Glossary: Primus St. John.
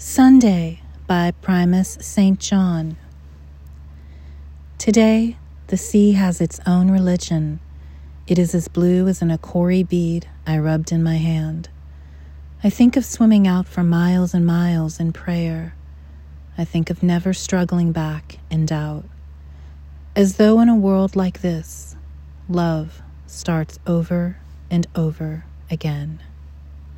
Sunday by Primus St. John. Today, the sea has its own religion. It is as blue as an akori bead I rubbed in my hand. I think of swimming out for miles and miles in prayer. I think of never struggling back in doubt. As though in a world like this, love starts over and over again.